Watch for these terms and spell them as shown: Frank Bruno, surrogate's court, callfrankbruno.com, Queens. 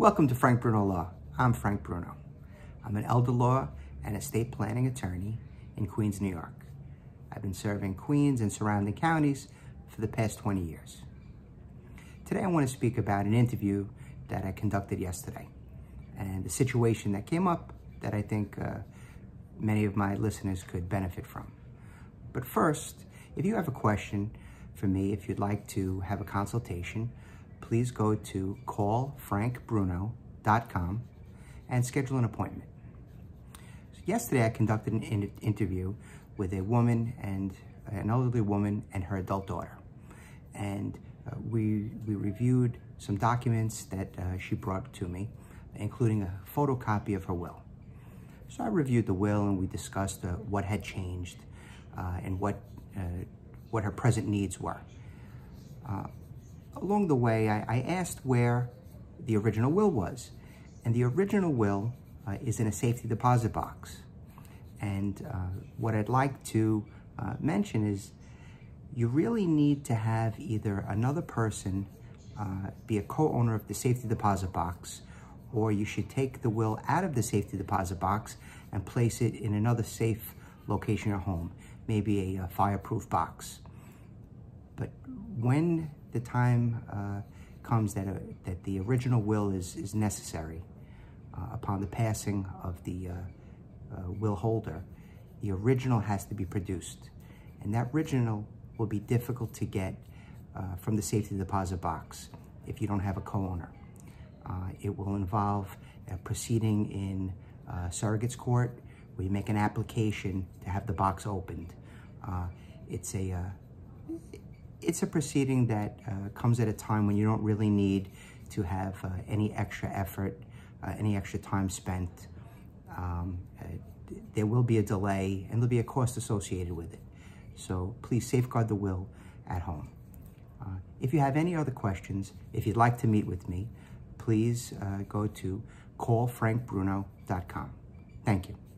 Welcome to Frank Bruno Law. I'm Frank Bruno. I'm an elder law and estate planning attorney in Queens, New York. I've been serving Queens and surrounding counties for the past 20 years. Today I want to speak about an interview that I conducted yesterday and the situation that came up that I think many of my listeners could benefit from. But first, if you have a question for me, if you'd like to have a consultation, please go to callfrankbruno.com and schedule an appointment. So yesterday, I conducted an interview with a woman, and an elderly woman and her adult daughter. And we reviewed some documents that she brought to me, including a photocopy of her will. So I reviewed the will and we discussed what had changed and what her present needs were. Along the way, I asked where the original will was. And the original will is in a safety deposit box. And what I'd like to mention is you really need to have either another person be a co-owner of the safety deposit box, or you should take the will out of the safety deposit box and place it in another safe location or home, maybe a fireproof box. But when the time comes that the original will is necessary upon the passing of the will holder, the original has to be produced. And that original will be difficult to get from the safety deposit box if you don't have a co-owner. It will involve a proceeding in surrogate's court where you make an application to have the box opened. It's a proceeding that comes at a time when you don't really need to have any extra effort, any extra time spent. There will be a delay and there'll be a cost associated with it. So please safeguard the will at home. If you have any other questions, if you'd like to meet with me, please go to callfrankbruno.com. Thank you.